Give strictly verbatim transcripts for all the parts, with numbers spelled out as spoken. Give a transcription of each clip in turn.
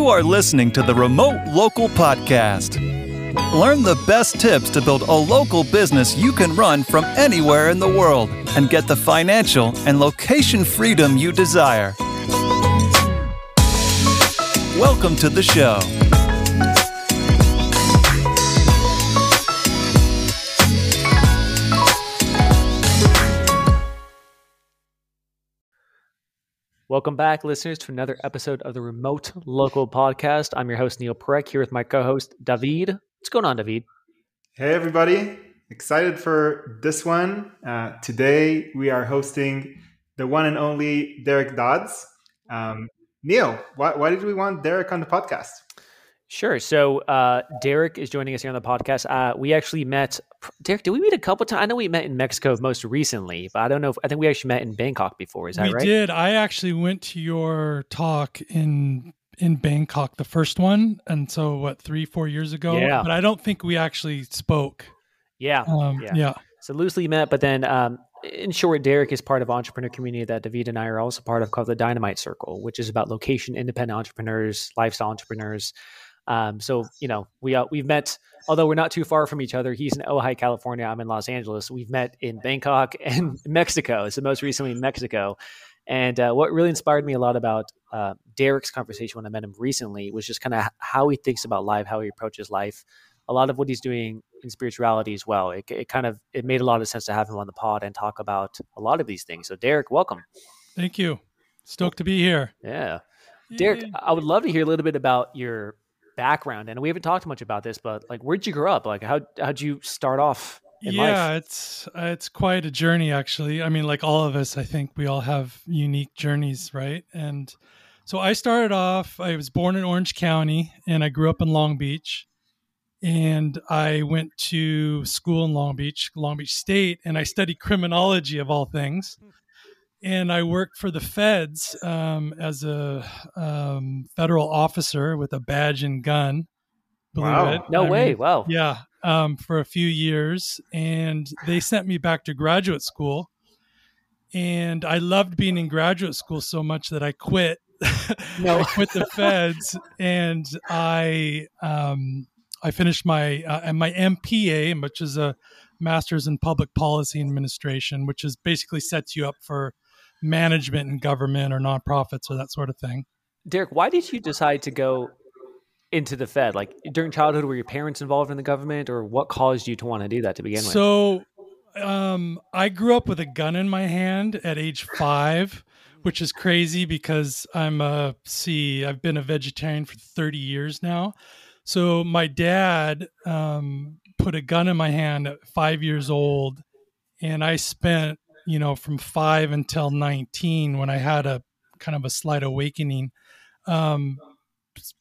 You are listening to the Remote Local Podcast. Learn the best tips to build a local business you can run from anywhere in the world and get the financial and location freedom you desire. Welcome to the show. Welcome back, listeners, to another episode of the Remote Local Podcast. I'm your host, Neil Parekh, here with my co-host, David. What's going on, David? Hey, everybody. Excited for this one. Uh, today, we are hosting the one and only Derek Dodds. Um, Neil, why, why did we want Derek on the podcast? Sure. So uh, Derek is joining us here on the podcast. Uh, we actually met... Derek, did we meet a couple times? I know we met in Mexico most recently, but I don't know. If, I think we actually met in Bangkok before. Is that we right? We did. I actually went to your talk in in Bangkok, the first one, and so what, three, four years ago. Yeah. But I don't think we actually spoke. Yeah. Um, yeah. yeah. So loosely met, but then um, in short, Derek is part of entrepreneur community that David and I are also part of, called the Dynamite Circle, which is about location independent entrepreneurs, lifestyle entrepreneurs. Um, so, you know, we, uh, we've met, although we're not too far from each other. He's in Ojai, California. I'm in Los Angeles. We've met in Bangkok and Mexico. So most recently in Mexico. And uh, what really inspired me a lot about uh, Derek's conversation when I met him recently was just kind of how he thinks about life, how he approaches life, a lot of what he's doing in spirituality as well. It, it kind of, it made a lot of sense to have him on the pod and talk about a lot of these things. So Derek, welcome. Thank you. Stoked to be here. Yeah. Yay. Derek, I would love to hear a little bit about your background, and we haven't talked much about this, but like, where'd you grow up? Like, how how'd you start off in yeah, life? Yeah, it's it's quite a journey, actually. I mean, like all of us, I think we all have unique journeys, right? And so I started off. I was born in Orange County, and I grew up in Long Beach, and I went to school in Long Beach, Long Beach State, and I studied criminology of all things. And I worked for the feds um, as a um, federal officer with a badge and gun. Wow. It. No I way. Mean, wow. Yeah. Um, for a few years. And they sent me back to graduate school. And I loved being in graduate school so much that I quit. No. I quit the feds. And I um, I finished my, uh, my M P A, which is a master's in public policy administration, which is basically sets you up for management and government or nonprofits or that sort of thing. Derek, why did you decide to go into the Fed? Like during childhood, were your parents involved in the government, or what caused you to want to do that to begin with? So um, I grew up with a gun in my hand at age five, which is crazy because I'm a see, I've been a vegetarian for thirty years now. So my dad um, put a gun in my hand at five years old, and I spent, you know, from five until nineteen, when I had a kind of a slight awakening, um,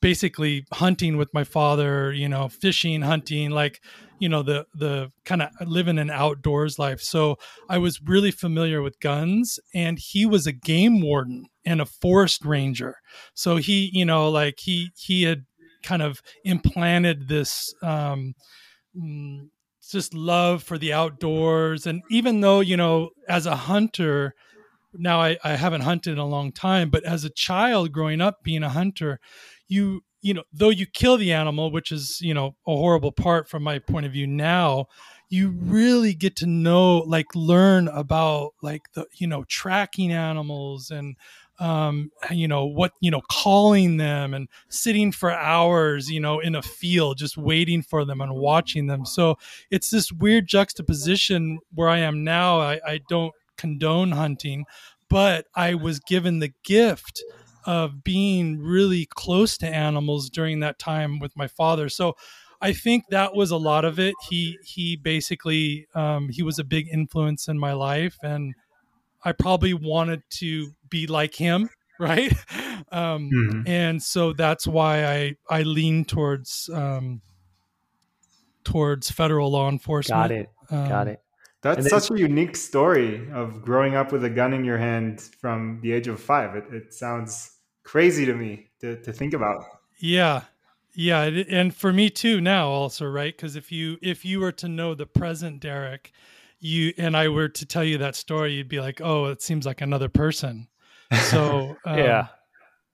basically hunting with my father, you know, fishing, hunting, like, you know, the, the kind of living an outdoors life. So I was really familiar with guns, and he was a game warden and a forest ranger. So he, you know, like he, he had kind of implanted this, um, just love for the outdoors. And even though, you know, as a hunter, now I, I haven't hunted in a long time, but as a child growing up being a hunter, you, you know, though you kill the animal, which is, you know, a horrible part from my point of view now, you really get to know, like learn about like the, you know, tracking animals and, um, you know, what, you know, calling them and sitting for hours, you know, in a field, just waiting for them and watching them. So it's this weird juxtaposition where I am now. I, I don't condone hunting, but I was given the gift of being really close to animals during that time with my father. So I think that was a lot of it. He, he basically, um, he was a big influence in my life, and I probably wanted to be like him, right? Um, mm-hmm. And so that's why I, I lean towards um, towards federal law enforcement. Got it. Um, Got it. That's then, such a unique story of growing up with a gun in your hand from the age of five. It, it sounds crazy to me to, to think about. Yeah. Yeah. And for me too now also, right? Because if you, if you were to know the present Derek, you and I were to tell you that story, you'd be like, oh, it seems like another person. So um, yeah,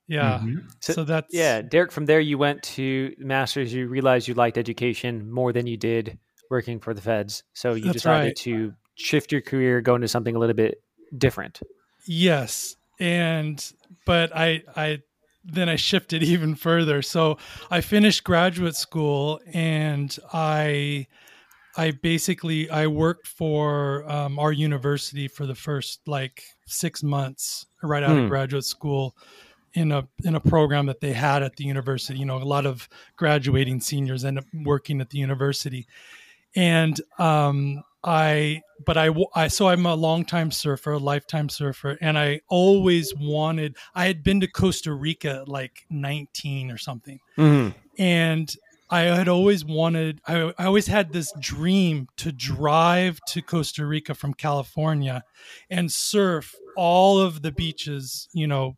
Yeah. Mm-hmm. So, so that's, yeah. Derek, from there you went to master's, you realized you liked education more than you did working for the feds. So you decided right. to shift your career, go into something a little bit different. Yes. And, but I, I, then I shifted even further. So I finished graduate school and I, I basically, I worked for um, our university for the first like six months right out mm. of graduate school in a, in a program that they had at the university. You know, a lot of graduating seniors end up working at the university. And um, I, but I, I, so I'm a longtime surfer, a lifetime surfer. And I always wanted, I had been to Costa Rica at like nineteen or something. Mm-hmm. And I had always wanted, I, I always had this dream to drive to Costa Rica from California and surf all of the beaches, you know,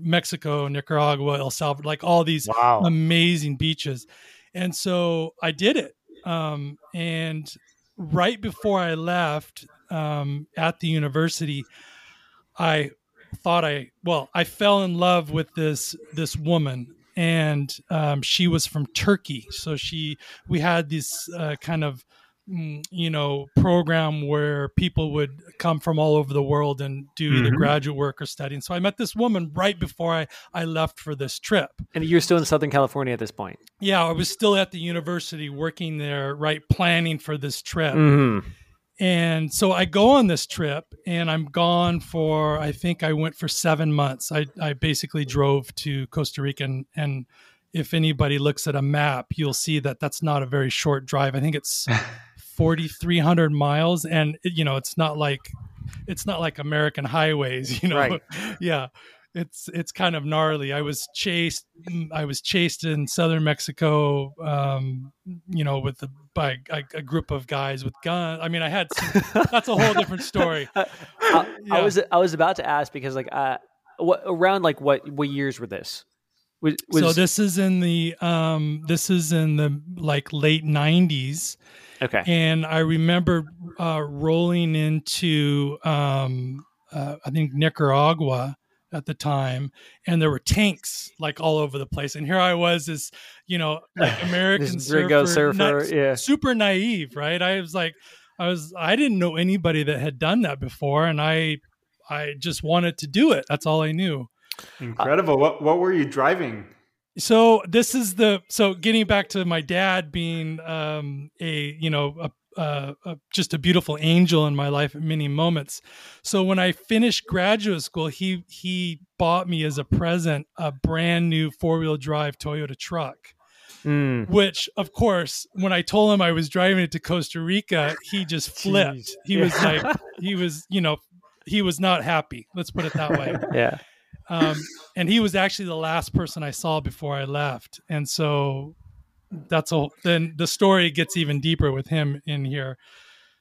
Mexico, Nicaragua, El Salvador, like all these wow. amazing beaches. And so I did it. Um, and right before I left um, at the university, I thought I, well, I fell in love with this, this woman. And um, she was from Turkey. So she, we had this uh, kind of, you know, program where people would come from all over the world and do mm-hmm. either graduate work or studying. So I met this woman right before I, I left for this trip. And you're still in Southern California at this point. Yeah, I was still at the university working there, right, planning for this trip. Mm-hmm. And so I go on this trip and I'm gone for, I think I went for seven months. I, I basically drove to Costa Rica. And, and if anybody looks at a map, you'll see that that's not a very short drive. I think it's forty-three hundred miles. And, you know, it's not like, it's not like American highways, you know? Right. Yeah. It's, it's kind of gnarly. I was chased. I was chased in Southern Mexico, um, you know, with the, by a, a group of guys with guns. I mean, I had, some, that's a whole different story. I, yeah. I was, I was about to ask because like, uh, what around like what, what years were this? Was, was... So this is in the, um, this is in the like late nineties. Okay. And I remember uh, rolling into, um, uh, I think, Nicaragua at the time. And there were tanks like all over the place. And here I was as, you know, like American surfer, surfer not, yeah. super naive, right? I was like, I was, I didn't know anybody that had done that before. And I, I just wanted to do it. That's all I knew. Incredible. Uh, what, what were you driving? So this is the, so getting back to my dad being um, a, you know, a, a, a, just a beautiful angel in my life at many moments. So when I finished graduate school, he, he bought me as a present, a brand new four-wheel drive Toyota truck, mm. which of course, when I told him I was driving it to Costa Rica, he just flipped. Jeez. He yeah. was like, he was, you know, he was not happy. Let's put it that way. Yeah. Um, and he was actually the last person I saw before I left. And so that's all. Then the story gets even deeper with him in here.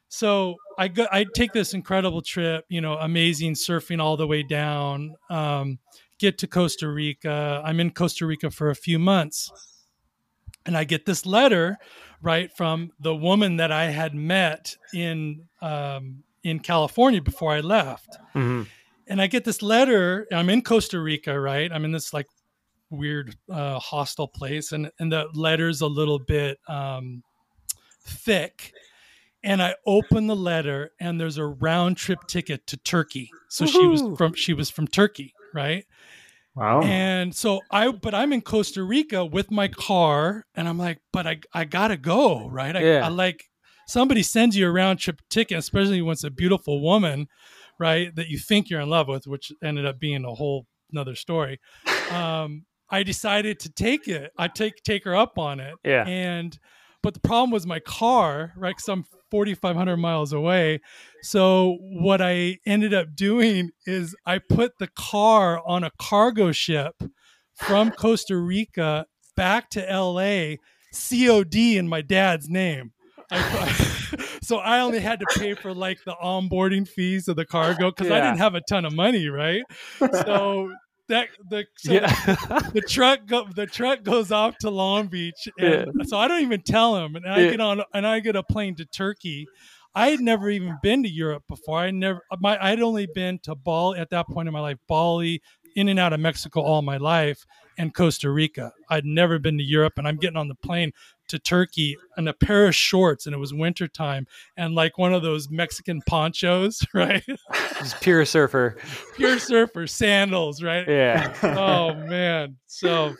So I go, I take this incredible trip, you know, amazing surfing all the way down, um, get to Costa Rica. I'm in Costa Rica for a few months and I get this letter, right, from the woman that I had met in, um, in California before I left. Mm-hmm. And I get this letter. I'm in Costa Rica, right? I'm in this like weird, uh, hostile place, and and the letter's a little bit um, thick. And I open the letter, and there's a round trip ticket to Turkey. So Woo-hoo! she was from she was from Turkey, right? Wow. And so I, but I'm in Costa Rica with my car, and I'm like, but I I gotta go, right? I, yeah. I like somebody sends you a round trip ticket, especially when it's a beautiful woman, right, that you think you're in love with, which ended up being a whole nother story. Um, I decided to take it. I take take her up on it. Yeah. And but the problem was my car, right? Because I'm forty-five hundred miles away. So what I ended up doing is I put the car on a cargo ship from Costa Rica back to L A, C O D in my dad's name. I, so I only had to pay for like the onboarding fees of the cargo because yeah. I didn't have a ton of money, right? So that the so yeah. the, the truck go, the truck goes off to Long Beach, and yeah. so I don't even tell him. And I yeah. get on and I get a plane to Turkey. I had never even been to Europe before. I never my I'd only been to Bali at that point in my life, Bali, in and out of Mexico all my life and Costa Rica. I'd never been to Europe, and I'm getting on the plane to Turkey in a pair of shorts, and it was wintertime, and like one of those Mexican ponchos, right? Just pure surfer. Pure surfer, sandals, right? Yeah. Oh, man. So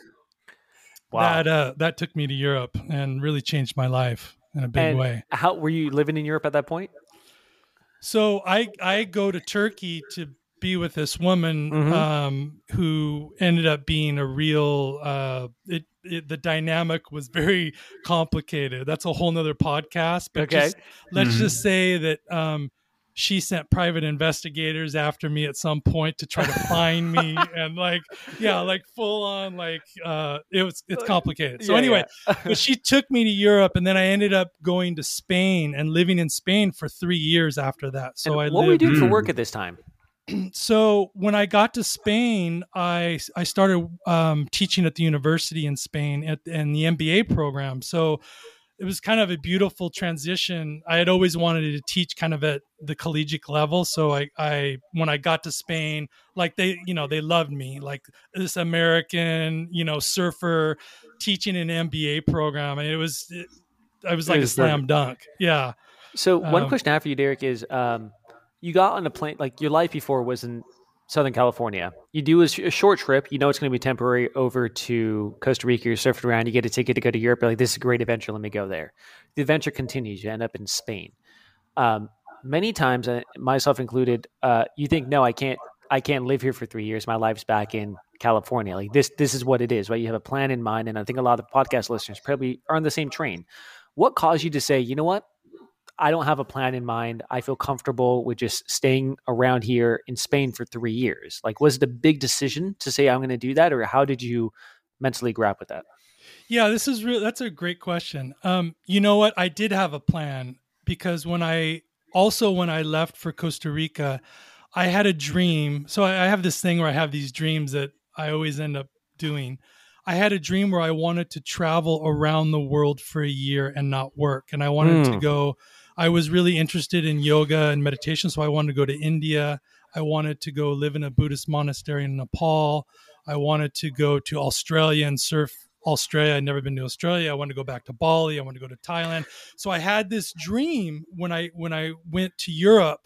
wow. that uh, that took me to Europe and really changed my life in a big and way. How were you living in Europe at that point? So I I go to Turkey to be with this woman mm-hmm. um, who ended up being a real, uh, it, it, the dynamic was very complicated. That's a whole nother podcast, but okay. just, let's mm-hmm. just say that um, she sent private investigators after me at some point to try to find me and like, yeah, like full on, like uh, it was, it's complicated. So yeah, anyway, yeah. But she took me to Europe, and then I ended up going to Spain and living in Spain for three years after that. So and I what lived- were you doing for work at this time? So when I got to Spain, I I started um, teaching at the university in Spain at, and the M B A program. So it was kind of a beautiful transition. I had always wanted to teach kind of at the collegiate level. So I, I when I got to Spain, like they, you know, they loved me, like this American, you know, surfer teaching an M B A program. And it was, it, I was like a slam dunk. Yeah. So one um, question I have for you, Derek, is... Um... You got on a plane, like your life before was in Southern California. You do a, sh- a short trip. You know it's going to be temporary over to Costa Rica. You're surfing around. You get a ticket to go to Europe. You're like, this is a great adventure. Let me go there. The adventure continues. You end up in Spain. Um, many times, myself included, uh, you think, no, I can't I can't live here for three years. My life's back in California. Like this, this is what it is, right? You have a plan in mind. And I think a lot of podcast listeners probably are on the same train. What caused you to say, you know what? I don't have a plan in mind. I feel comfortable with just staying around here in Spain for three years. Like, was it a big decision to say, I'm going to do that? Or how did you mentally grapple with that? Yeah, this is real. That's a great question. Um, you know what? I did have a plan because when I also, when I left for Costa Rica, I had a dream. So I, I have this thing where I have these dreams that I always end up doing. I had a dream where I wanted to travel around the world for a year and not work. And I wanted mm. to go I was really interested in yoga and meditation, so I wanted to go to India. I wanted to go live in a Buddhist monastery in Nepal. I wanted to go to Australia and surf Australia. I'd never been to Australia. I wanted to go back to Bali. I wanted to go to Thailand. So I had this dream when I when I went to Europe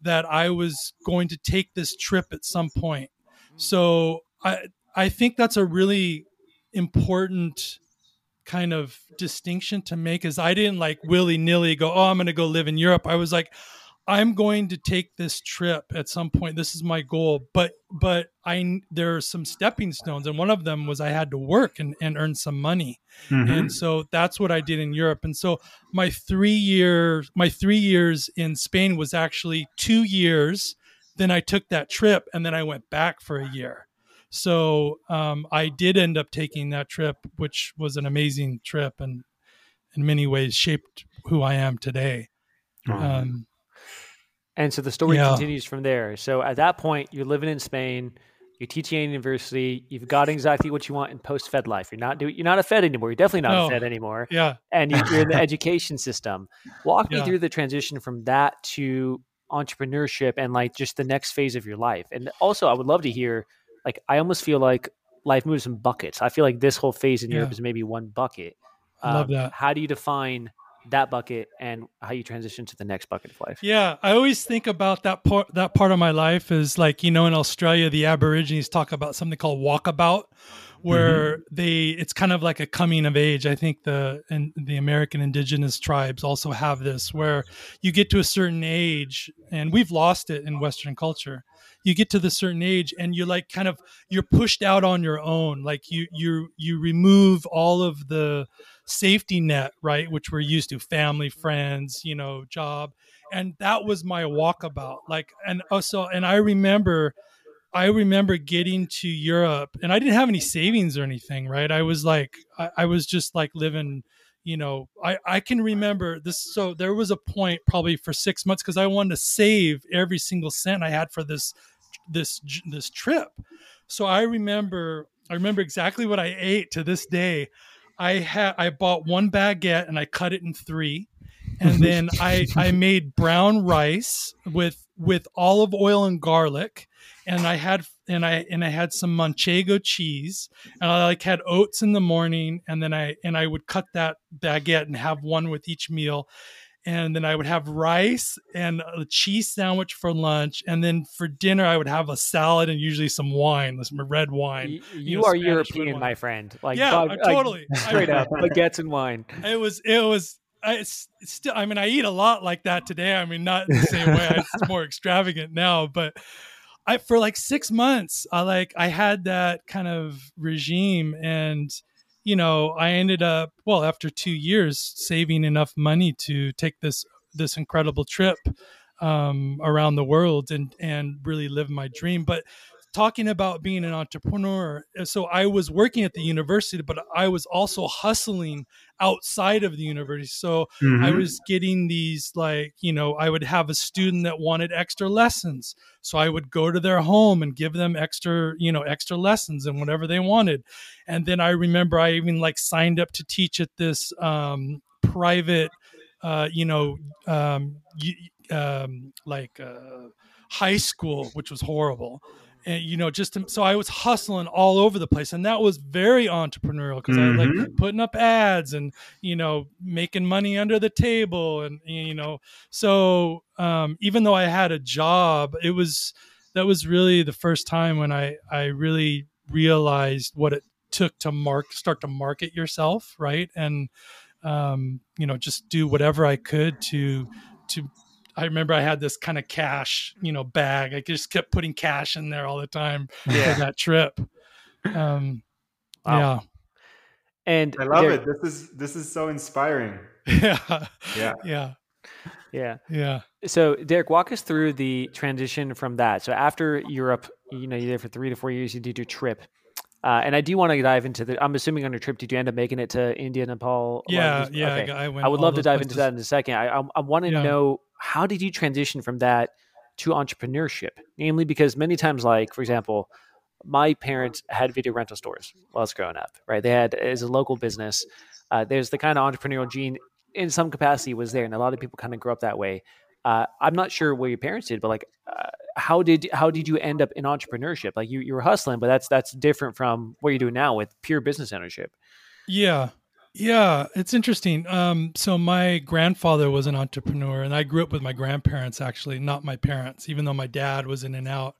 that I was going to take this trip at some point. So I I think that's a really important kind of distinction to make is I didn't like willy-nilly go, oh, I'm going to go live in Europe. I was like, I'm going to take this trip at some point. This is my goal. But but I there are some stepping stones. And one of them was I had to work and, and earn some money. Mm-hmm. And so that's what I did in Europe. And so my three years, my three years in Spain was actually two years. Then I took that trip and then I went back for a year. So um, I did end up taking that trip, which was an amazing trip and in many ways shaped who I am today. Mm-hmm. Um, and so the story yeah. continues from there. So at that point, you're living in Spain, you're teaching at university, you've got exactly what you want in post-Fed life. You're not doing, you're not a Fed anymore. You're definitely not no. a Fed anymore. Yeah. And you're in the education system. Walk me yeah. through the transition from that to entrepreneurship and like just the next phase of your life. And also I would love to hear, like, I almost feel like life moves in buckets. I feel like this whole phase in yeah. Europe is maybe one bucket. Um, Love that. How do you define that bucket and how you transition to the next bucket of life? Yeah. I always think about that part, that part of my life is like, you know, in Australia, the Aborigines talk about something called walkabout, where mm-hmm. they, it's kind of like a coming of age. I think the, and the American indigenous tribes also have this where you get to a certain age, and we've lost it in Western culture. You get to the certain age and you're like, kind of, you're pushed out on your own. Like you, you, you remove all of the safety net, right? Which we're used to, family, friends, you know, job. And that was my walkabout. Like, and also, and I remember I remember getting to Europe and I didn't have any savings or anything, right? I was like, I, I was just like living, you know, I, I can remember this. So there was a point probably for six months because I wanted to save every single cent I had for this, this, this trip. So I remember, I remember exactly what I ate to this day. I had, I bought one baguette and I cut it in three. And then I, I made brown rice with, with olive oil and garlic. And I had and I and I had some Manchego cheese, and I like had oats in the morning, and then I and I would cut that baguette and have one with each meal. And then I would have rice and a cheese sandwich for lunch. And then for dinner, I would have a salad and usually some wine, some red wine. You, you, you know, are Spanish European, wine. My friend. Like, yeah, bug, totally. Like, straight up, baguettes and wine. It was, it was, I still, I mean, I eat a lot like that today. I mean, not in the same way. It's more extravagant now, but I, for like six months, I like, I had that kind of regime, and you know, I ended up, well, after two years, saving enough money to take this this incredible trip um, around the world and and really live my dream. But talking about being an entrepreneur, so I was working at the university, but I was also hustling outside of the university. So mm-hmm. I was getting these, like, you know, I would have a student that wanted extra lessons. So I would go to their home and give them extra, you know, extra lessons and whatever they wanted. And then I remember I even like signed up to teach at this um, private, uh, you know, um, um, like uh, high school, which was horrible. And, you know, just to, so I was hustling all over the place, and that was very entrepreneurial because mm-hmm. I was like putting up ads and, you know, making money under the table. And, you know, so um, even though I had a job, it was that was really the first time when I, I really realized what it took to mark, start to market yourself. Right. And, um, you know, just do whatever I could to to. I remember I had this kind of cash, you know, bag. I just kept putting cash in there all the time yeah. for that trip. Um, wow. Yeah. And I love Derek, it. This is, this is so inspiring. Yeah. Yeah. Yeah. Yeah. Yeah. So Derek, walk us through the transition from that. So after Europe, you know, you're there for three to four years, you did your trip. Uh, and I do want to dive into the, I'm assuming on your trip, did you end up making it to India, Nepal? Yeah. These, yeah. Okay. I, I, went I would love to dive places. into that in a second. I, I, I want to yeah. know, how did you transition from that to entrepreneurship? Namely, because many times, like, for example, my parents had video rental stores while I was growing up, right? They had, as a local business, uh, there's the kind of entrepreneurial gene in some capacity was there. And a lot of people kind of grew up that way. Uh, I'm not sure what your parents did, but like, uh, how did, how did you end up in entrepreneurship? Like you, you were hustling, but that's, that's different from what you do now with pure business ownership. Yeah. Yeah, it's interesting. Um, so my grandfather was an entrepreneur, and I grew up with my grandparents, actually, not my parents, even though my dad was in and out.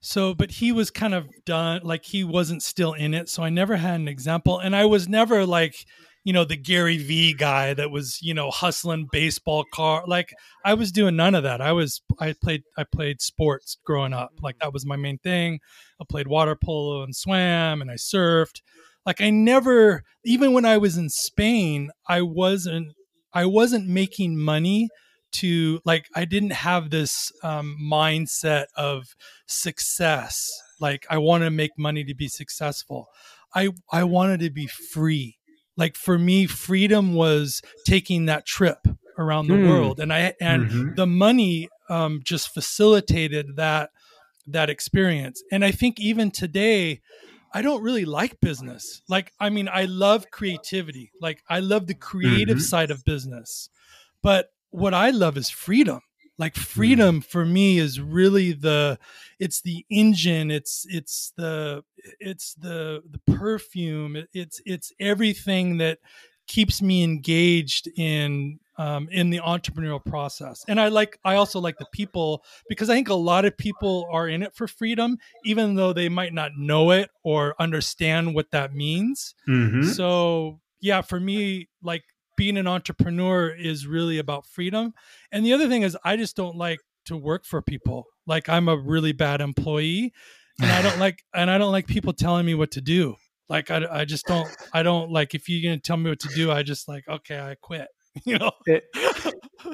So, but he was kind of done, like he wasn't still in it. So I never had an example. And I was never like, you know, the Gary Vee guy that was, you know, hustling baseball car. Like I was doing none of that. I was, I played, I played sports growing up. Like that was my main thing. I played water polo and swam and I surfed. Like I never, even when I was in Spain, I wasn't, I wasn't making money to, like, I didn't have this um, mindset of success. Like I wanted to make money to be successful. I, I wanted to be free. Like for me, freedom was taking that trip around the mm. world. And I, and mm-hmm. the money um, just facilitated that, that experience. And I think even today, I don't really like business. Like, I mean, I love creativity. Like I love the creative mm-hmm. side of business, but what I love is freedom. Like freedom mm. for me is really the, it's the engine. It's, it's the, it's the, the perfume. It's, it's everything that keeps me engaged in, um, in the entrepreneurial process. And I like, I also like the people, because I think a lot of people are in it for freedom, even though they might not know it or understand what that means. Mm-hmm. So yeah, for me, like being an entrepreneur is really about freedom. And the other thing is I just don't like to work for people. Like I'm a really bad employee, and I don't like, and I don't like people telling me what to do. Like, I, I just don't, I don't like, if you're going to tell me what to do, I just like, okay, I quit, you know? It,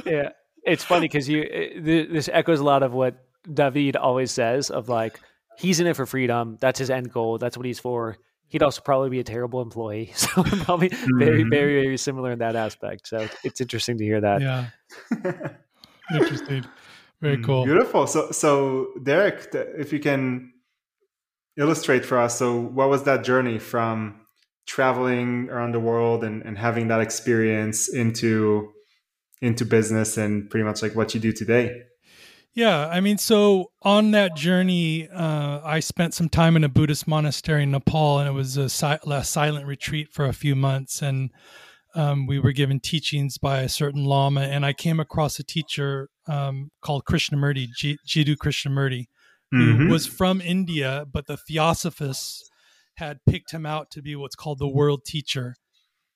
yeah. It's funny because you, it, this echoes a lot of what David always says of like, he's in it for freedom. That's his end goal. That's what he's for. He'd also probably be a terrible employee. So probably mm-hmm. very, very, very similar in that aspect. So it's interesting to hear that. Yeah. Interesting. Very cool. Beautiful. So, so Derek, if you can illustrate for us, so what was that journey from traveling around the world and, and having that experience into into business and pretty much like what you do today? Yeah, I mean, so on that journey, uh, I spent some time in a Buddhist monastery in Nepal, and it was a, si- a silent retreat for a few months. And um, we were given teachings by a certain Lama, and I came across a teacher um, called Krishnamurti, J- Jiddu Krishnamurti, who mm-hmm. was from India, but the Theosophists had picked him out to be what's called the world teacher.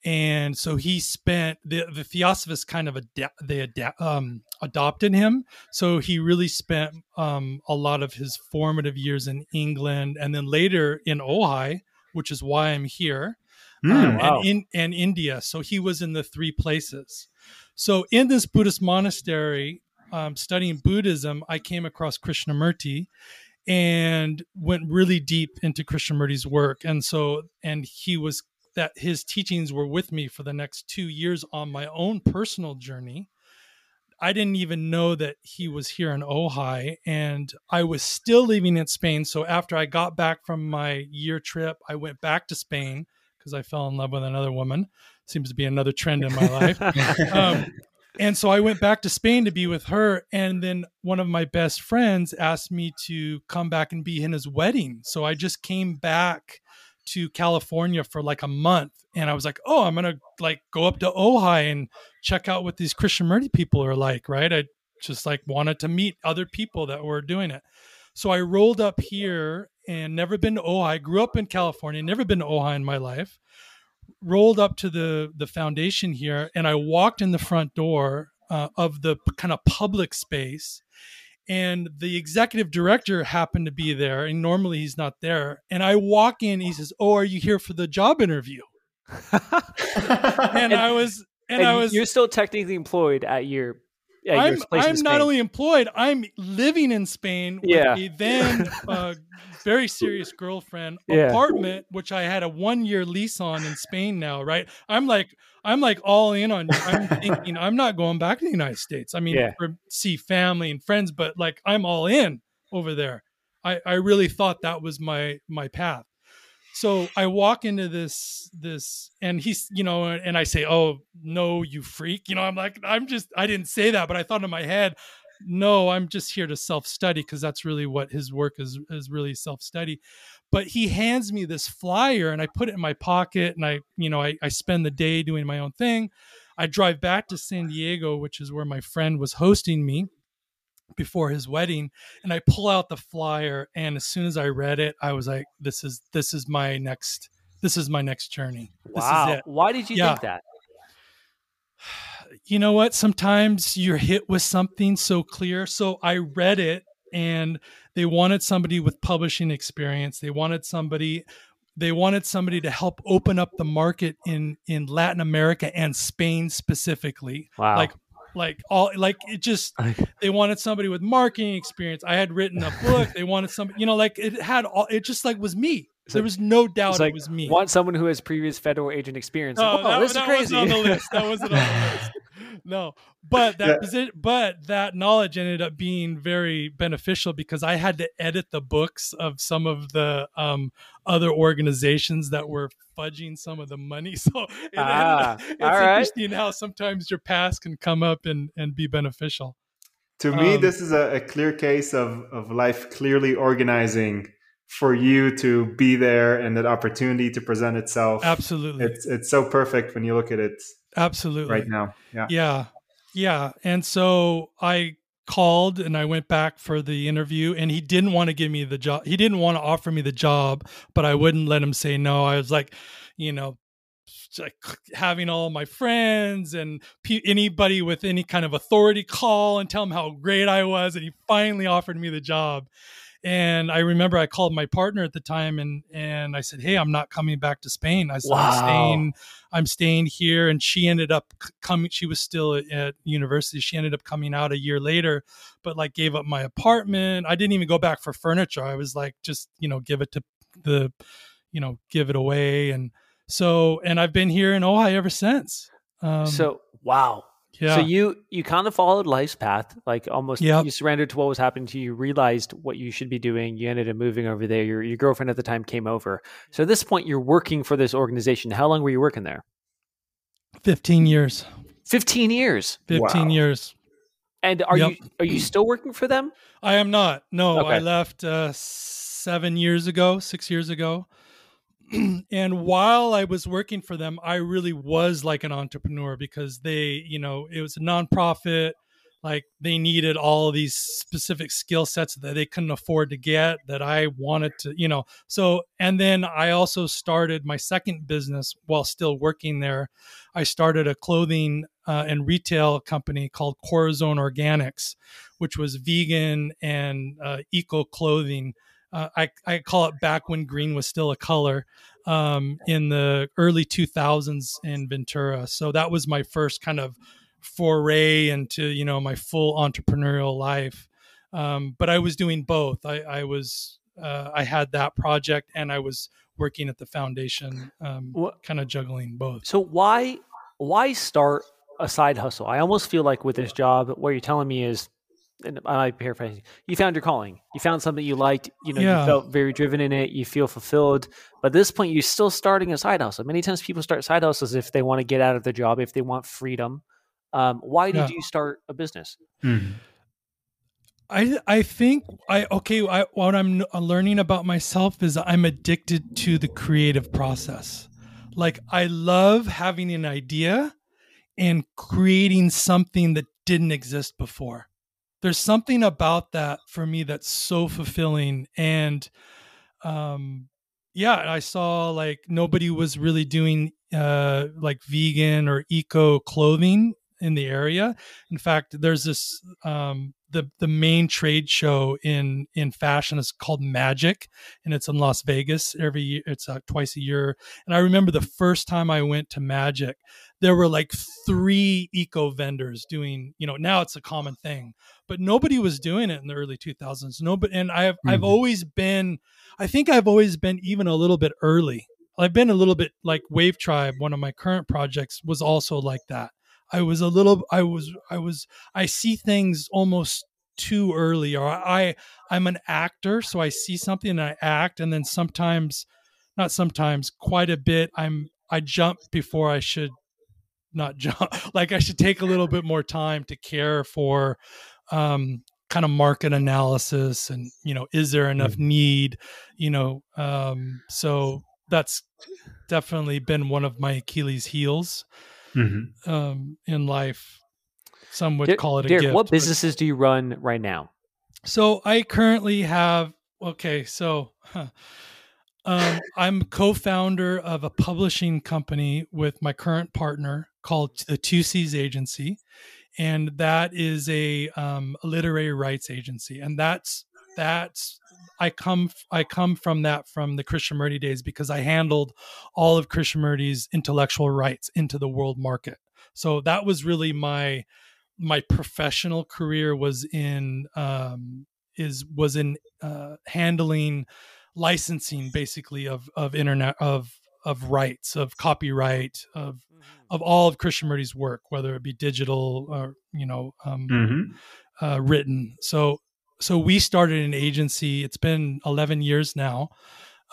And so he spent, the, the Theosophists kind of ad- they ad- um, adopted him. So he really spent um, a lot of his formative years in England, and then later in Ojai, which is why I'm here, mm, um, wow. and, in, and India. So he was in the three places. So in this Buddhist monastery, um, studying Buddhism, I came across Krishnamurti and went really deep into Krishnamurti's work. And so, and he was that his teachings were with me for the next two years on my own personal journey. I didn't even know that he was here in Ojai, and I was still living in Spain. So after I got back from my year trip, I went back to Spain because I fell in love with another woman. Seems to be another trend in my life. um, and so I went back to Spain to be with her. And then one of my best friends asked me to come back and be in his wedding. So I just came back to California for like a month. And I was like, oh, I'm going to like go up to Ojai and check out what these Krishnamurti people are like, right? I just like wanted to meet other people that were doing it. So I rolled up here and never been to Ojai, grew up in California, never been to Ojai in my life, rolled up to the, the foundation here. And I walked in the front door uh, of the kind of public space, and the executive director happened to be there, and normally he's not there. And I walk in, he says, oh, are you here for the job interview? and, and I was, and, and I was, you're still technically employed at your, at I'm, your place I'm in Spain. Not only employed, I'm living in Spain with yeah. a then uh, very serious girlfriend yeah. apartment, which I had a one year lease on in Spain now. Right. I'm like, I'm like all in on, I'm thinking I'm not going back to the United States. I mean, yeah. for, see family and friends, but like I'm all in over there. I, I really thought that was my, my path. So I walk into this, this, and he's, you know, and I say, oh no, you freak. You know, I'm like, I'm just, I didn't say that, but I thought in my head, no, I'm just here to self-study, because that's really what his work is, is really self-study. But he hands me this flyer, and I put it in my pocket, and I, you know, I, I spend the day doing my own thing. I drive back to San Diego, which is where my friend was hosting me before his wedding. And I pull out the flyer, and as soon as I read it, I was like, this is, this is my next, this is my next journey. Wow. This is it. Why did you yeah. think that? You know what? Sometimes you're hit with something so clear. So I read it, and they wanted somebody with publishing experience. They wanted somebody, they wanted somebody to help open up the market in, in Latin America and Spain specifically. Wow. Like, like all, like it just, they wanted somebody with marketing experience. I had written a book. They wanted somebody, you know, like it had all, it just like was me. It's there like, was no doubt it like, was me. Want someone who has previous federal agent experience. No, like, that, this that is crazy. Wasn't on the list. That wasn't on the list. No, but that yeah. was it. But that knowledge ended up being very beneficial, because I had to edit the books of some of the um, other organizations that were fudging some of the money. So it ah, up, it's all interesting right. how sometimes your past can come up and, and be beneficial. To um, me, this is a, a clear case of, of life clearly organizing for you to be there, and that opportunity to present itself. Absolutely. It's, it's so perfect when you look at it. Absolutely. Right now. Yeah. Yeah. Yeah. And so I called, and I went back for the interview, and he didn't want to give me the job. He didn't want to offer me the job, but I wouldn't let him say no. I was like, you know, like having all my friends and p- anybody with any kind of authority call and tell him how great I was. And he finally offered me the job. And I remember I called my partner at the time, and, and I said, hey, I'm not coming back to Spain. I said, wow. I'm staying, I'm staying here. And she ended up coming, she was still at, at university. She ended up coming out a year later, but like gave up my apartment. I didn't even go back for furniture. I was like, just, you know, give it to the, you know, give it away. And so, and I've been here in Ojai ever since. Um, so, wow. Yeah. So you, you kind of followed life's path, like almost yep. you surrendered to what was happening to you, realized what you should be doing. You ended up moving over there. Your, your girlfriend at the time came over. So at this point you're working for this organization. How long were you working there? fifteen years. fifteen years. fifteen wow. years. And are yep. you are you still working for them? I am not. No, okay. I left uh, seven years ago, six years ago. And while I was working for them, I really was like an entrepreneur because they, you know, it was a nonprofit. Like they needed all these specific skill sets that they couldn't afford to get that I wanted to, you know, so, and then I also started my second business while still working there. I started a clothing uh, and retail company called Corazon Organics, which was vegan and uh, eco clothing. Uh, I, I call it back when green was still a color um, in the early two thousands in Ventura. So that was my first kind of foray into, you know, my full entrepreneurial life. Um, but I was doing both. I, I was, uh, I had that project and I was working at the foundation, um, what, kind of juggling both. So why, why start a side hustle? I almost feel like with this job, what you're telling me is, and I paraphrase, you found your calling, you found something you liked, you know, yeah. you felt very driven in it, you feel fulfilled. But at this point, you're still starting a side hustle. Many times people start side hustles if they want to get out of their job, if they want freedom. Um, why did yeah. you start a business? Mm-hmm. I I think I okay. I, what I'm learning about myself is I'm addicted to the creative process. Like I love having an idea and creating something that didn't exist before. There's something about that for me that's so fulfilling. And um, yeah, I saw like nobody was really doing uh, like vegan or eco clothing in the area. In fact, there's this, um, the, the main trade show in, in fashion is called Magic, and it's in Las Vegas every year. It's uh, twice a year. And I remember the first time I went to Magic, there were like three eco vendors doing, you know, now it's a common thing, but nobody was doing it in the early two thousands. Nobody. And I've, mm-hmm. I've always been, I think I've always been even a little bit early. I've been a little bit like Wave Tribe. One of my current projects was also like that. I was a little, I was, I was, I see things almost too early, or I, I'm an actor. So I see something and I act. And then sometimes, not sometimes, quite a bit, I'm, I jump before I should not jump. Like I should take a little bit more time to care for, um, kind of market analysis and, you know, is there enough need, you know? Um, so that's definitely been one of my Achilles heels. Mm-hmm. Um, in life, some would Derek, call it a Derek, gift. What businesses but, do you run right now? So I currently have, okay, so huh, um, I'm co-founder of a publishing company with my current partner called the two Seas Agency. And that is a, um, a literary rights agency. And that's, that's, I come, I come from that from the Krishnamurti days because I handled all of Krishnamurti's intellectual rights into the world market. So that was really my, my professional career was in, um, is, was in, uh, handling licensing basically of, of internet, of, of rights, of copyright, of, mm-hmm. of all of Krishnamurti's work, whether it be digital or, you know, um, mm-hmm. uh, written. So, So we started an agency. It's been eleven years now.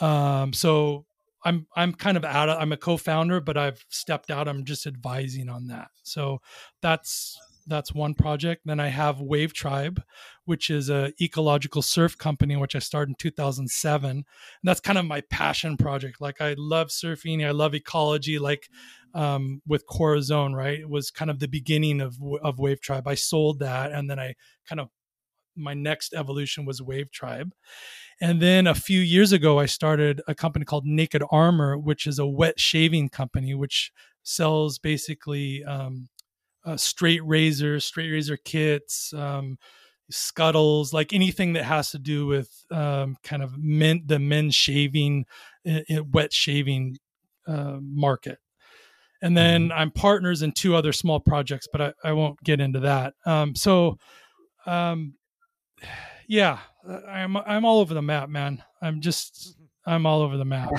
Um, so I'm I'm kind of out of, I'm a co-founder, but I've stepped out. I'm just advising on that. So that's that's one project. Then I have Wave Tribe, which is a ecological surf company, which I started in two thousand seven. And that's kind of my passion project. Like I love surfing. I love ecology. Like um, with Corazon, right? It was kind of the beginning of of Wave Tribe. I sold that, and then I kind of my next evolution was Wave Tribe. And then a few years ago, I started a company called Naked Armor, which is a wet shaving company, which sells basically um, uh, straight razors, straight razor kits, um, scuttles, like anything that has to do with um, kind of men, the men's shaving, uh, wet shaving uh, market. And then I'm partners in two other small projects, but I, I won't get into that. Um, so, um, Yeah, I'm I'm all over the map, man. I'm just I'm all over the map.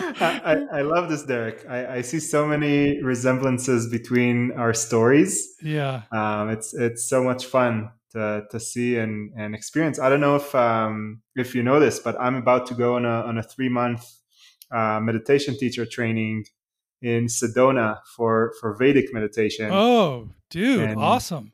I, I love this, Derek. I, I see so many resemblances between our stories. Yeah, um, it's it's so much fun to to see and, and experience. I don't know if um if you know this, but I'm about to go on a on a three month uh, meditation teacher training in Sedona for for Vedic meditation. Oh, dude, and awesome.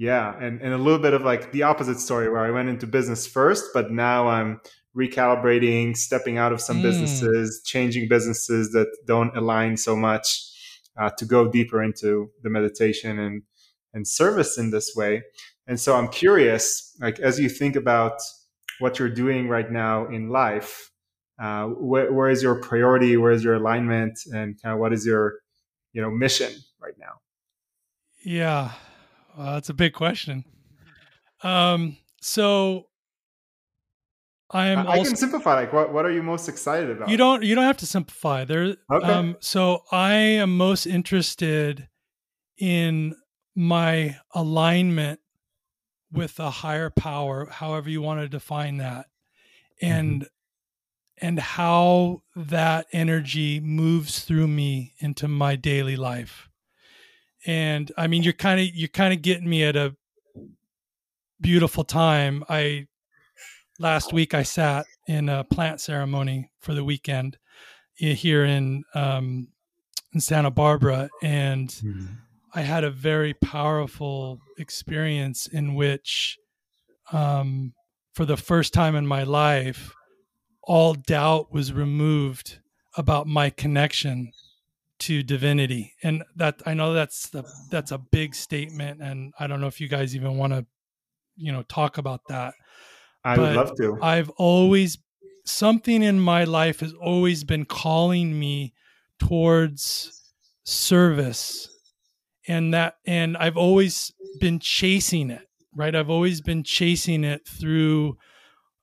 Yeah. And, and a little bit of like the opposite story where I went into business first, but now I'm recalibrating, stepping out of some mm. businesses, changing businesses that don't align so much uh, to go deeper into the meditation and, and service in this way. And so I'm curious, like, as you think about what you're doing right now in life, uh, wh- where is your priority? Where is your alignment? And kind of what is your, you know, mission right now? Yeah. Well, that's a big question. Um, so I am, I also, can simplify. Like, what, what are you most excited about? You don't, you don't have to simplify there. Okay. Um, so I am most interested in my alignment with a higher power, however you want to define that, and, mm-hmm. and how that energy moves through me into my daily life. And I mean, you're kind of, you're kind of getting me at a beautiful time. I, last week I sat in a plant ceremony for the weekend here in, um, in Santa Barbara. And mm-hmm. I had a very powerful experience in which, um, for the first time in my life, all doubt was removed about my connection to divinity. And that, I know that's the, that's a big statement. And I don't know if you guys even want to, you know, talk about that. I but would love to. I've always, something in my life has always been calling me towards service. And that, and I've always been chasing it, right? I've always been chasing it through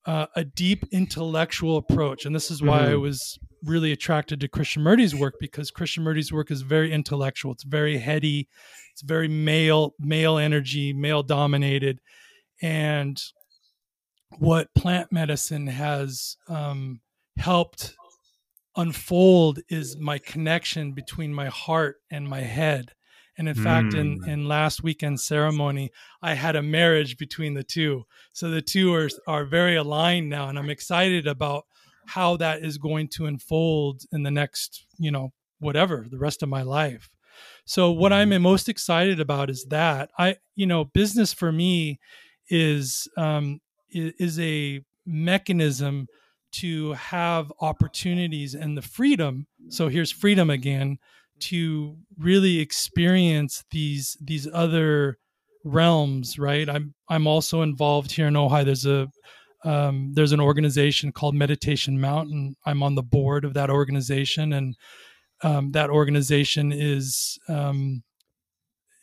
uh, a deep intellectual approach. And this is why mm-hmm. I was really attracted to Krishnamurti's work, because Krishnamurti's work is very intellectual. It's very heady. It's very male, male energy, male dominated. And what plant medicine has um, helped unfold is my connection between my heart and my head. And in mm. fact, in, in last weekend's ceremony, I had a marriage between the two. So the two are, are very aligned now. And I'm excited about how that is going to unfold in the next, you know, whatever, the rest of my life. So what I'm most excited about is that I, you know, business for me is, um, is a mechanism to have opportunities and the freedom. So here's freedom again, to really experience these these other realms, right? I'm I'm also involved here in Ojai. There's a um, there's an organization called Meditation Mountain. I'm on the board of that organization, and um, that organization is um,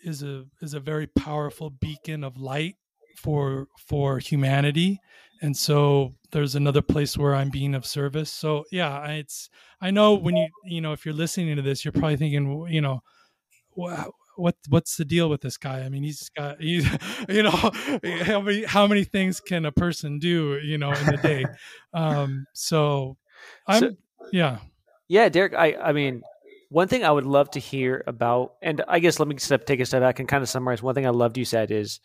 is a is a very powerful beacon of light for for humanity. And so there's another place where I'm being of service. So yeah, it's, I know when you, you know, if you're listening to this, you're probably thinking, you know, wow, what, what's the deal with this guy? I mean, he's got, he's, you know, how many, how many things can a person do, you know, in a day? Um, so I'm, so, yeah. Yeah. Derek, I, I mean, one thing I would love to hear about, and I guess let me step, take a step back and kind of summarize. One thing I loved you said is,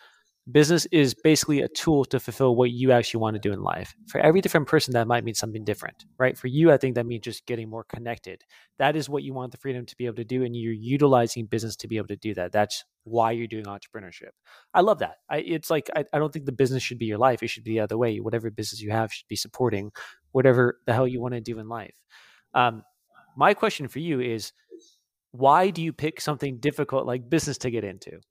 business is basically a tool to fulfill what you actually want to do in life. For every different person, that might mean something different, right? For you, I think that means just getting more connected. That is what you want the freedom to be able to do, and you're utilizing business to be able to do that. That's why you're doing entrepreneurship. I love that. I, it's like, I, I don't think the business should be your life. It should be the other way. Whatever business you have should be supporting whatever the hell you want to do in life. Um, my question for you is, why do you pick something difficult like business to get into,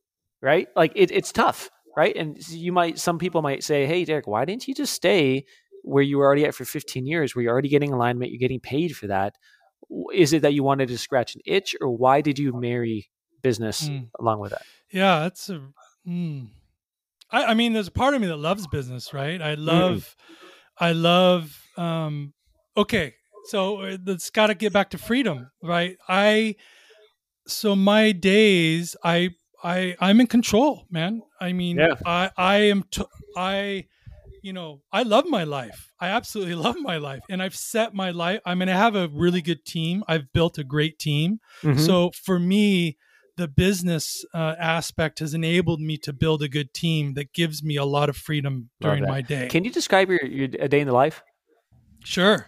right? Like it, it's tough. Right. And you might, some people might say, hey, Derek, why didn't you just stay where you were already at for fifteen years, where you're already getting alignment, you're getting paid for that? Is it that you wanted to scratch an itch, or why did you marry business mm. along with that? Yeah, that's a, mm. I, I mean, there's a part of me that loves business, right? I love, mm. I love, um, okay. So it's got to get back to freedom, right? I, so my days, I, I, I'm in control, man. I mean, yeah. I, I am, t- I, you know, I love my life. I absolutely love my life. And I've set my life. I mean, I have a really good team. I've built a great team. Mm-hmm. So for me, the business uh, aspect has enabled me to build a good team that gives me a lot of freedom during my day. Can you describe your, your a day in the life? Sure.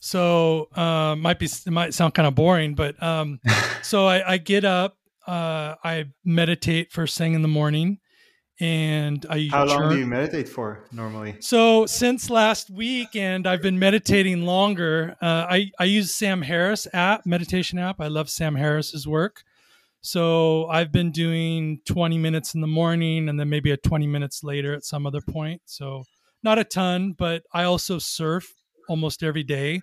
So uh, might be, it might sound kind of boring, but um, so I, I get up. Uh, I meditate first thing in the morning, And I How long journal. do you meditate for normally? So since last week, and I've been meditating longer, uh, I, I use Sam Harris app, meditation app. I love Sam Harris's work. So I've been doing twenty minutes in the morning and then maybe a twenty minutes later at some other point. So not a ton, but I also surf almost every day,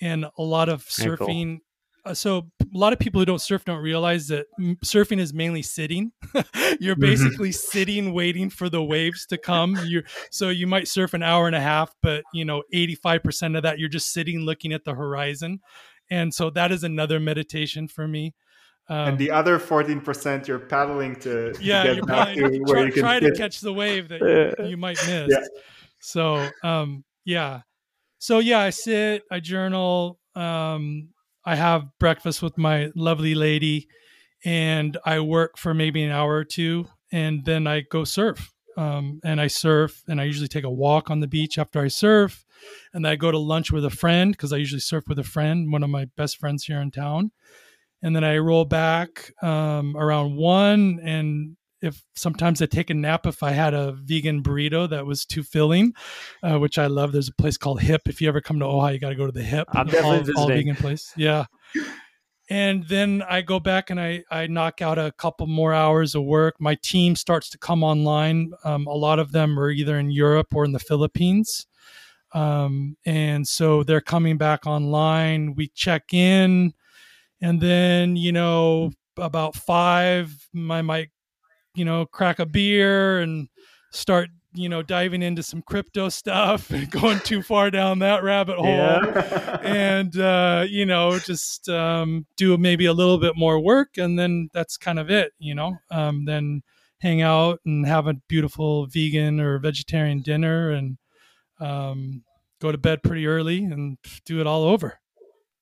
and a lot of surfing. Cool. So a lot of people who don't surf don't realize that surfing is mainly sitting. You're basically mm-hmm. sitting, waiting for the waves to come. You So you might surf an hour and a half, but you know, eighty-five percent of that, you're just sitting, looking at the horizon. And so that is another meditation for me. Um, and the other fourteen percent you're paddling to, yeah, to get back to where try, you can try to catch the wave that you, you might miss. Yeah. So, um, yeah. So, yeah, I sit, I journal. Um, I have breakfast with my lovely lady, and I work for maybe an hour or two, and then I go surf. Um, and I surf, and I usually take a walk on the beach after I surf. And then I go to lunch with a friend, because I usually surf with a friend, one of my best friends here in town. And then I roll back um, around one, and if sometimes I take a nap if I had a vegan burrito that was too filling, uh, which I love. There's a place called Hip. If you ever come to Ojai, you got to go to the Hip. I'm definitely visiting. All vegan place. Yeah. And then I go back and I I knock out a couple more hours of work. My team starts to come online. Um, a lot of them are either in Europe or in the Philippines, um, and so they're coming back online. We check in. And then, you know, about five, I might, you know, crack a beer and start, you know, diving into some crypto stuff and going too far down that rabbit hole. Yeah. And, uh, you know, just um, do maybe a little bit more work. And then that's kind of it, you know, um, then hang out and have a beautiful vegan or vegetarian dinner, and um, go to bed pretty early and do it all over.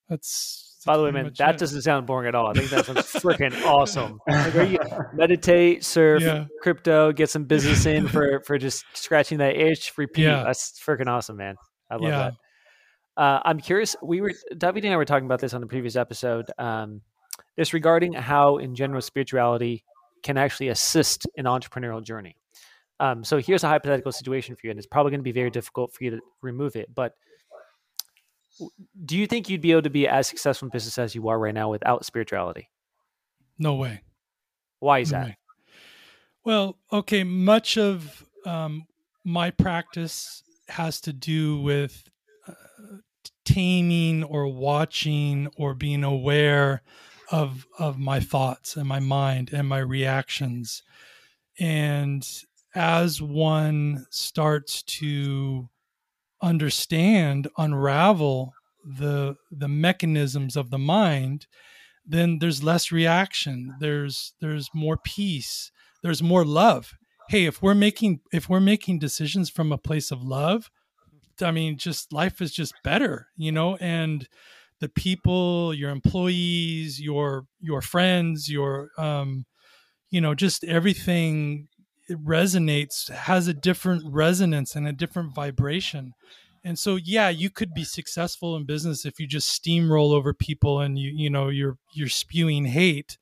That's. By the way, man, that it. doesn't sound boring at all. I think that sounds freaking awesome. Like, are you, meditate, surf, yeah. crypto, get some business in for, for just scratching that itch, repeat. Yeah. That's freaking awesome, man. I love yeah. that. Uh, I'm curious. We were David and I were talking about this on the previous episode, um, just regarding how, in general, spirituality can actually assist an entrepreneurial journey. Um, so here's a hypothetical situation for you, and it's probably going to be very difficult for you to remove it, but do you think you'd be able to be as successful in business as you are right now without spirituality? No way. Why is no that? Way. Well, okay. Much of um, my practice has to do with uh, taming or watching or being aware of, of my thoughts and my mind and my reactions. And as one starts to understand, unravel the the mechanisms of the mind, then there's less reaction. There's there's more peace. There's more love. Hey, if we're making if we're making decisions from a place of love, I mean, just life is just better, you know. And the people, your employees, your your friends, your um, you know, just everything. It resonates, has a different resonance and a different vibration. And so, yeah, you could be successful in business if you just steamroll over people and you, you know, you're, you're spewing hate,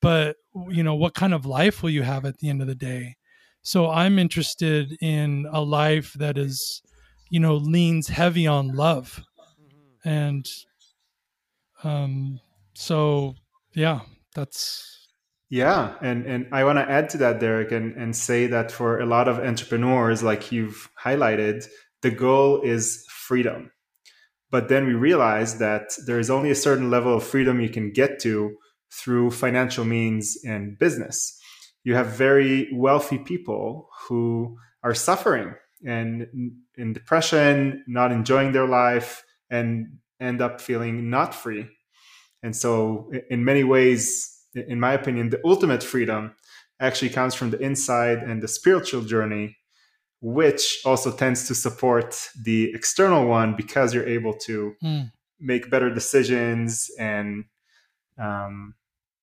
but you know, what kind of life will you have at the end of the day? So I'm interested in a life that is, you know, leans heavy on love. And, um, so yeah, that's, Yeah. And, and I want to add to that, Derek, and, and say that for a lot of entrepreneurs, like you've highlighted, the goal is freedom. But then we realize that there is only a certain level of freedom you can get to through financial means and business. You have very wealthy people who are suffering and in depression, not enjoying their life, and end up feeling not free. And so in many ways, in my opinion, the ultimate freedom actually comes from the inside and the spiritual journey, which also tends to support the external one because you're able to mm. make better decisions and, um,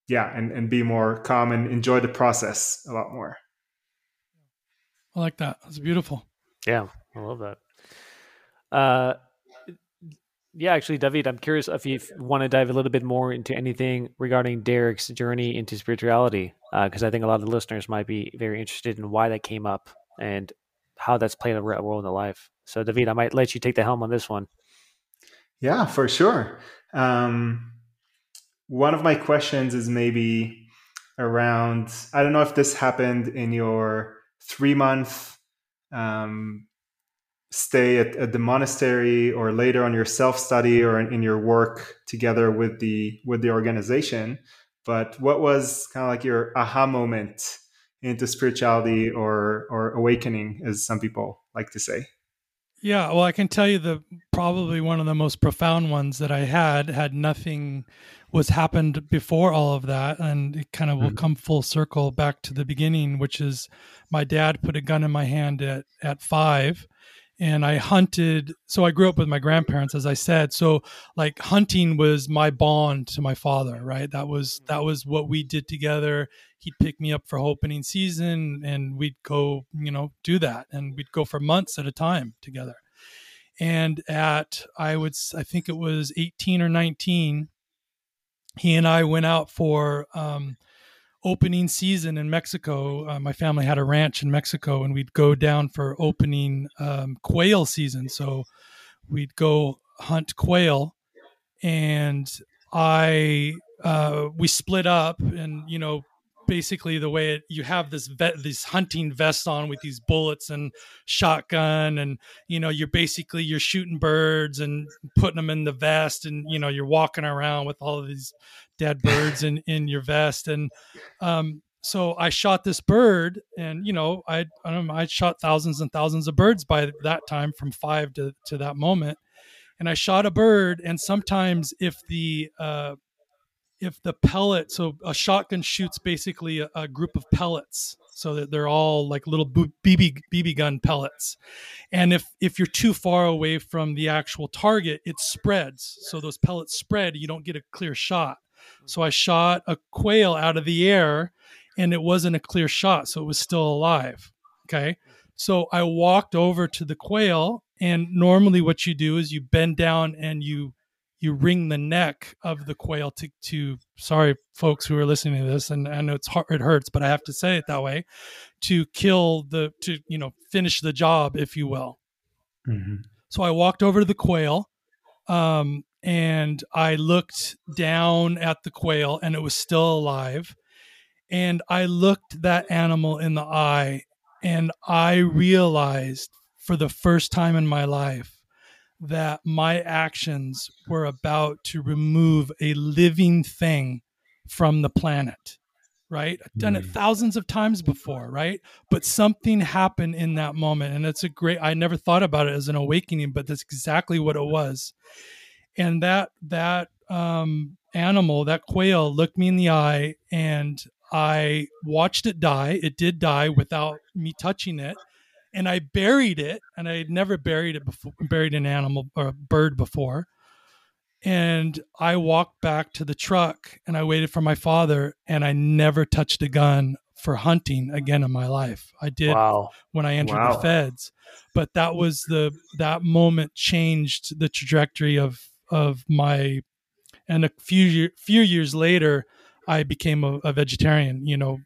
yeah, and, and be more calm and enjoy the process a lot more. I like that. That's beautiful. Yeah, I love that. Uh, Yeah, actually, David, I'm curious if you want to dive a little bit more into anything regarding Derek's journey into spirituality, because uh, I think a lot of the listeners might be very interested in why that came up and how that's played a role in their life. So, David, I might let you take the helm on this one. Yeah, for sure. Um, one of my questions is maybe around, I don't know if this happened in your three-month um stay at, at the monastery or later on your self-study or in, in your work together with the with the organization. But what was kind of like your aha moment into spirituality or or awakening, as some people like to say? Yeah, well, I can tell you the probably one of the most profound ones that I had had nothing was happened before all of that. And it kind of will come full circle back to the beginning, which is my dad put a gun in my hand at, at five. And I hunted. So I grew up with my grandparents, as I said. So like hunting was my bond to my father, right? That was that was what we did together. He'd pick me up for opening season and we'd go, you know, do that. And we'd go for months at a time together. And at, I would, I think it was eighteen or nineteen, he and I went out for um, opening season in Mexico. Uh, my family had a ranch in Mexico, and we'd go down for opening um, quail season. So we'd go hunt quail, and I uh, we split up, and you know, basically the way it, you have this vet, this hunting vest on with these bullets and shotgun, and you know, you're basically you're shooting birds and putting them in the vest, and you know, you're walking around with all of these dead birds in, in your vest. And, um, so I shot this bird, and, you know, I, I don't know, I shot thousands and thousands of birds by that time, from five to, to that moment. And I shot a bird. And sometimes if the, uh, if the pellet, so a shotgun shoots basically a, a group of pellets, so that they're all like little B B gun pellets. And if, if you're too far away from the actual target, it spreads. So those pellets spread, you don't get a clear shot. So I shot a quail out of the air, and it wasn't a clear shot. So it was still alive. Okay. So I walked over to the quail, and normally what you do is you bend down and you, you wring the neck of the quail to, to, sorry, folks who are listening to this, and I know it's hard, it hurts, but I have to say it that way, to kill the, to, you know, finish the job, if you will. Mm-hmm. So I walked over to the quail, um, and I looked down at the quail, and it was still alive. And I looked that animal in the eye, and I realized for the first time in my life that my actions were about to remove a living thing from the planet, right? I've done it thousands of times before, right? But something happened in that moment. And it's a great, I never thought about it as an awakening, but that's exactly what it was. And that, that, um, animal, that quail looked me in the eye, and I watched it die. It did die without me touching it. And I buried it, and I had never buried it before, buried an animal or a bird before. And I walked back to the truck, and I waited for my father, and I never touched a gun for hunting again in my life. I did wow. when I entered wow. the feds, but that was the, that moment changed the trajectory of, of my, and a few few years later, I became a, a vegetarian, you know,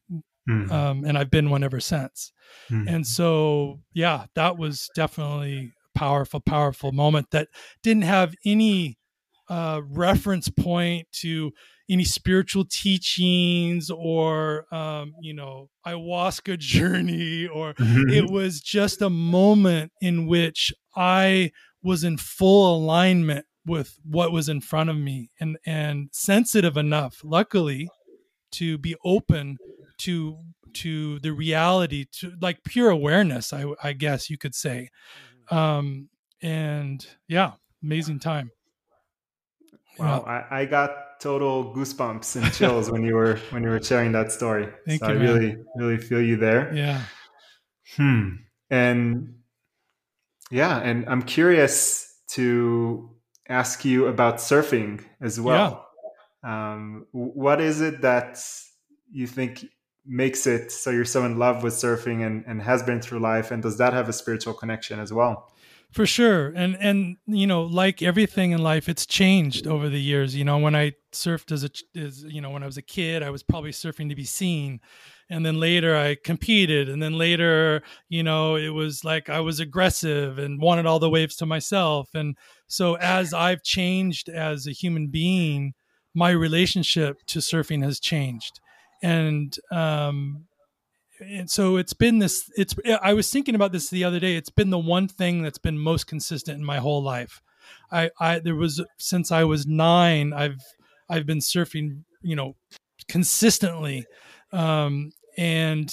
mm. um, and I've been one ever since. Mm. And so, yeah, that was definitely a powerful, powerful moment that didn't have any uh, reference point to any spiritual teachings or, um, you know, ayahuasca journey, or mm-hmm. it was just a moment in which I was in full alignment with what was in front of me, and, and sensitive enough, luckily, to be open to, to the reality, to like pure awareness, I, I guess you could say. Um, and yeah, amazing time. Wow. Yeah. I, I got total goosebumps and chills when you were, when you were sharing that story. Thank so you, I man. really, really feel you there. Yeah. Hmm. And yeah. And I'm curious to ask you about surfing as well. Yeah. Um, what is it that you think makes it so you're so in love with surfing and, and has been through life? And does that have a spiritual connection as well? For sure. And, and, you know, like everything in life, it's changed over the years. You know, when I surfed as a, as, you know, when I was a kid, I was probably surfing to be seen. And then later I competed. And then later, you know, it was like I was aggressive and wanted all the waves to myself. And so as I've changed as a human being, my relationship to surfing has changed. And, um, and so it's been this, it's, I was thinking about this the other day. It's been the one thing that's been most consistent in my whole life. I, I, there was, since I was nine, I've, I've been surfing, you know, consistently. Um, and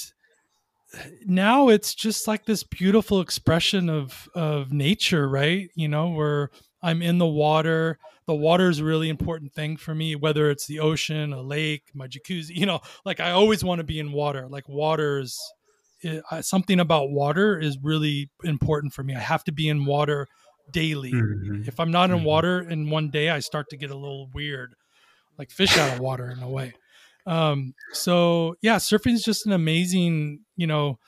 now it's just like this beautiful expression of, of nature, right? You know, where I'm in the water. The water is a really important thing for me, whether it's the ocean, a lake, my jacuzzi, you know, like I always want to be in water. Like water is it, uh, something about water is really important for me. I have to be in water daily. Mm-hmm. If I'm not in water in one day, I start to get a little weird, like fish out of water in a way. Um, so yeah, surfing is just an amazing, you know,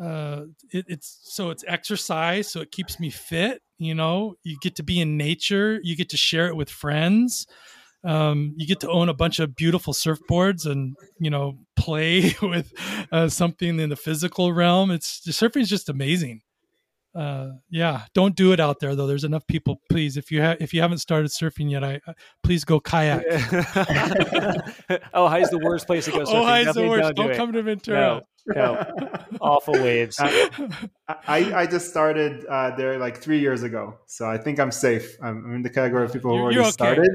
uh, it, it's, so it's exercise. So it keeps me fit. You know, you get to be in nature, you get to share it with friends. Um, you get to own a bunch of beautiful surfboards and, you know, play with uh, something in the physical realm. It's just, surfing is just amazing. Uh, yeah. Don't do it out there though. There's enough people, please. If you have, if you haven't started surfing yet, I, uh, please go kayak. Ojai is the worst place to go surfing. Ojai is the worst. Don't, don't do come to Ventura. No. No, awful waves. I, I, I just started uh, there like three years ago. So I think I'm safe. I'm, I'm in the category of people who you're, already you're okay. started.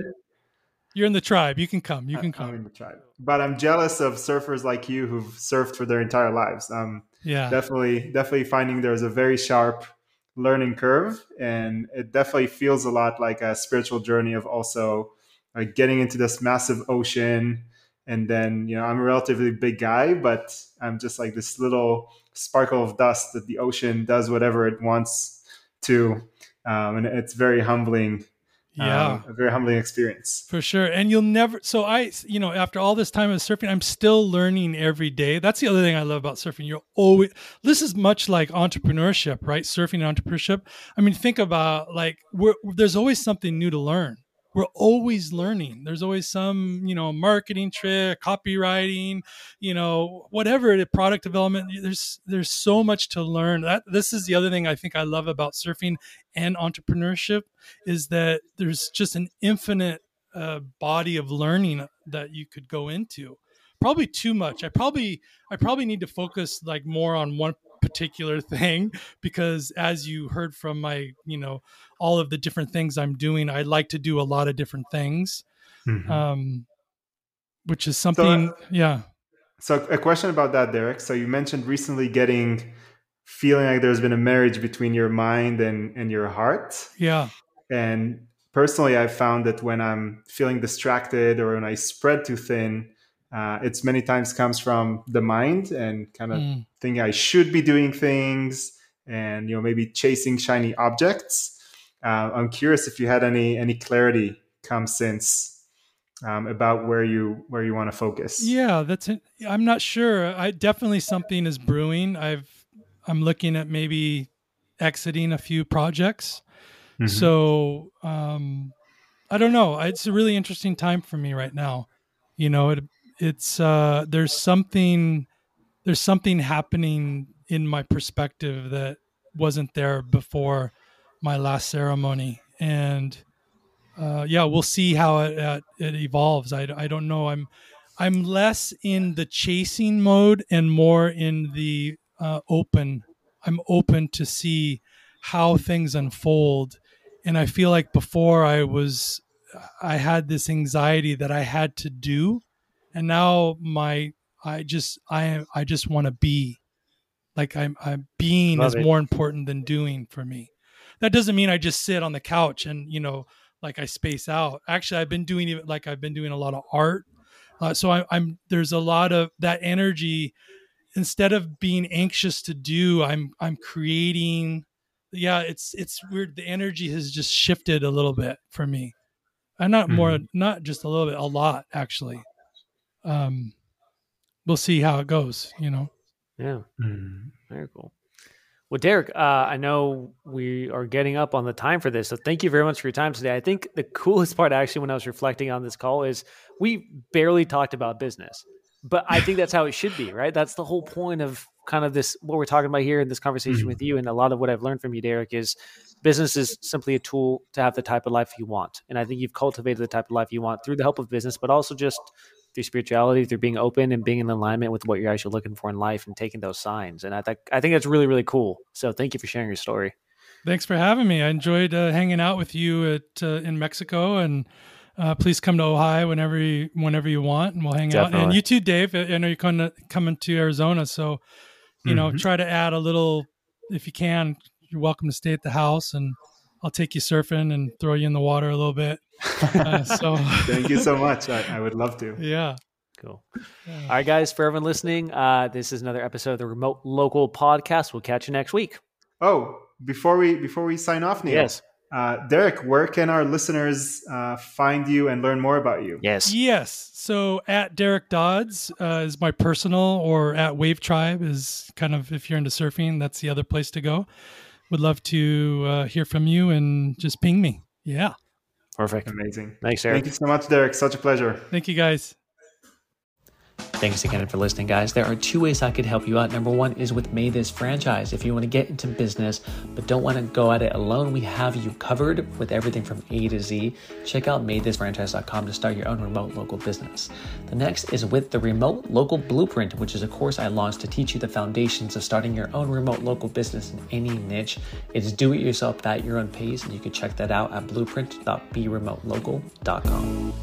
You're in the tribe. You can come. You can I, come. I'm in the tribe. But I'm jealous of surfers like you who've surfed for their entire lives. Um, yeah. Definitely, definitely finding there's a very sharp learning curve. And it definitely feels a lot like a spiritual journey of also like getting into this massive ocean. And then, you know, I'm a relatively big guy, but I'm just like this little sparkle of dust that the ocean does whatever it wants to. Um, and it's very humbling. Yeah. Um, a very humbling experience. For sure. And you'll never, so I, you know, after all this time of surfing, I'm still learning every day. That's the other thing I love about surfing. You're always, this is much like entrepreneurship, right? Surfing and entrepreneurship. I mean, think about like, we're, there's always something new to learn. We're always learning. There's always some, you know, marketing trick, copywriting, you know, whatever, product development. There's there's so much to learn. That this is the other thing I think I love about surfing and entrepreneurship is that there's just an infinite uh, body of learning that you could go into. Probably too much. I probably I probably need to focus like more on one particular thing, because as you heard from my, you know, all of the different things I'm doing, I like to do a lot of different things, mm-hmm. um, which is something. So, uh, yeah. So a question about that, Derek. So you mentioned recently getting, feeling like there's been a marriage between your mind and, and your heart. Yeah. And personally, I've found that when I'm feeling distracted or when I spread too thin, Uh, it's many times comes from the mind and kind of mm. thinking I should be doing things and, you know, maybe chasing shiny objects. Uh, I'm curious if you had any any clarity come since um, about where you where you want to focus. Yeah, that's it. I'm not sure. I definitely something is brewing. I've I'm looking at maybe exiting a few projects. Mm-hmm. So um, I don't know. It's a really interesting time for me right now. You know, it. It's uh, there's something there's something happening in my perspective that wasn't there before my last ceremony, and uh, yeah, we'll see how it uh, it evolves. I, I don't know. I'm I'm less in the chasing mode and more in the uh, open. I'm open to see how things unfold, and I feel like before I was I had this anxiety that I had to do. And now my, I just, I, I just want to be like I'm, I'm being Love is it. More important than doing for me. That doesn't mean I just sit on the couch and, you know, like I space out. Actually, I've been doing it. Like I've been doing a lot of art. Uh, so I, I'm, there's a lot of that energy. Instead of being anxious to do, I'm, I'm creating. Yeah. It's, it's weird. The energy has just shifted a little bit for me. I'm not mm-hmm. more, not just a little bit, a lot actually. Um, we'll see how it goes, you know? Yeah. Mm. Very cool. Well, Derek, uh, I know we are getting up on the time for this, so thank you very much for your time today. I think the coolest part, actually, when I was reflecting on this call is we barely talked about business, but I think that's how it should be, right? That's the whole point of kind of this, what we're talking about here in this conversation mm-hmm. with you. And a lot of what I've learned from you, Derek, is business is simply a tool to have the type of life you want. And I think you've cultivated the type of life you want through the help of business, but also just through spirituality, through being open and being in alignment with what you're actually looking for in life and taking those signs. And I think, I think that's really, really cool. So thank you for sharing your story. Thanks for having me. I enjoyed uh, hanging out with you at, uh, in Mexico, and uh, please come to Ojai whenever you, whenever you want, and we'll hang Definitely. out. And you too, Dave, I know you're coming to, coming to Arizona. So, you mm-hmm. know, try to add a little, if you can, you're welcome to stay at the house, and I'll take you surfing and throw you in the water a little bit. Uh, so thank you so much. I, I would love to. Yeah. Cool. Yeah. All right, guys, for everyone listening, uh, this is another episode of the Remote Local Podcast. We'll catch you next week. Oh, before we, before we sign off, Neil, yes. uh, Derek, where can our listeners uh, find you and learn more about you? Yes. Yes. So at Derek Dodds uh, is my personal, or at Wave Tribe is kind of, if you're into surfing, that's the other place to go. Would love to uh, hear from you, and just ping me. Yeah. Perfect. Amazing. Thanks, Eric. Thank you so much, Derek. Such a pleasure. Thank you, guys. Thanks again for listening, guys. There are two ways I could help you out. Number one is with Made This Franchise. If you want to get into business but don't want to go at it alone, we have you covered with everything from A to Z. Check out made this franchise dot com to start your own remote local business. The next is with the Remote Local Blueprint, which is a course I launched to teach you the foundations of starting your own remote local business in any niche. It's do-it-yourself at your own pace, and you can check that out at blueprint dot be remote local dot com.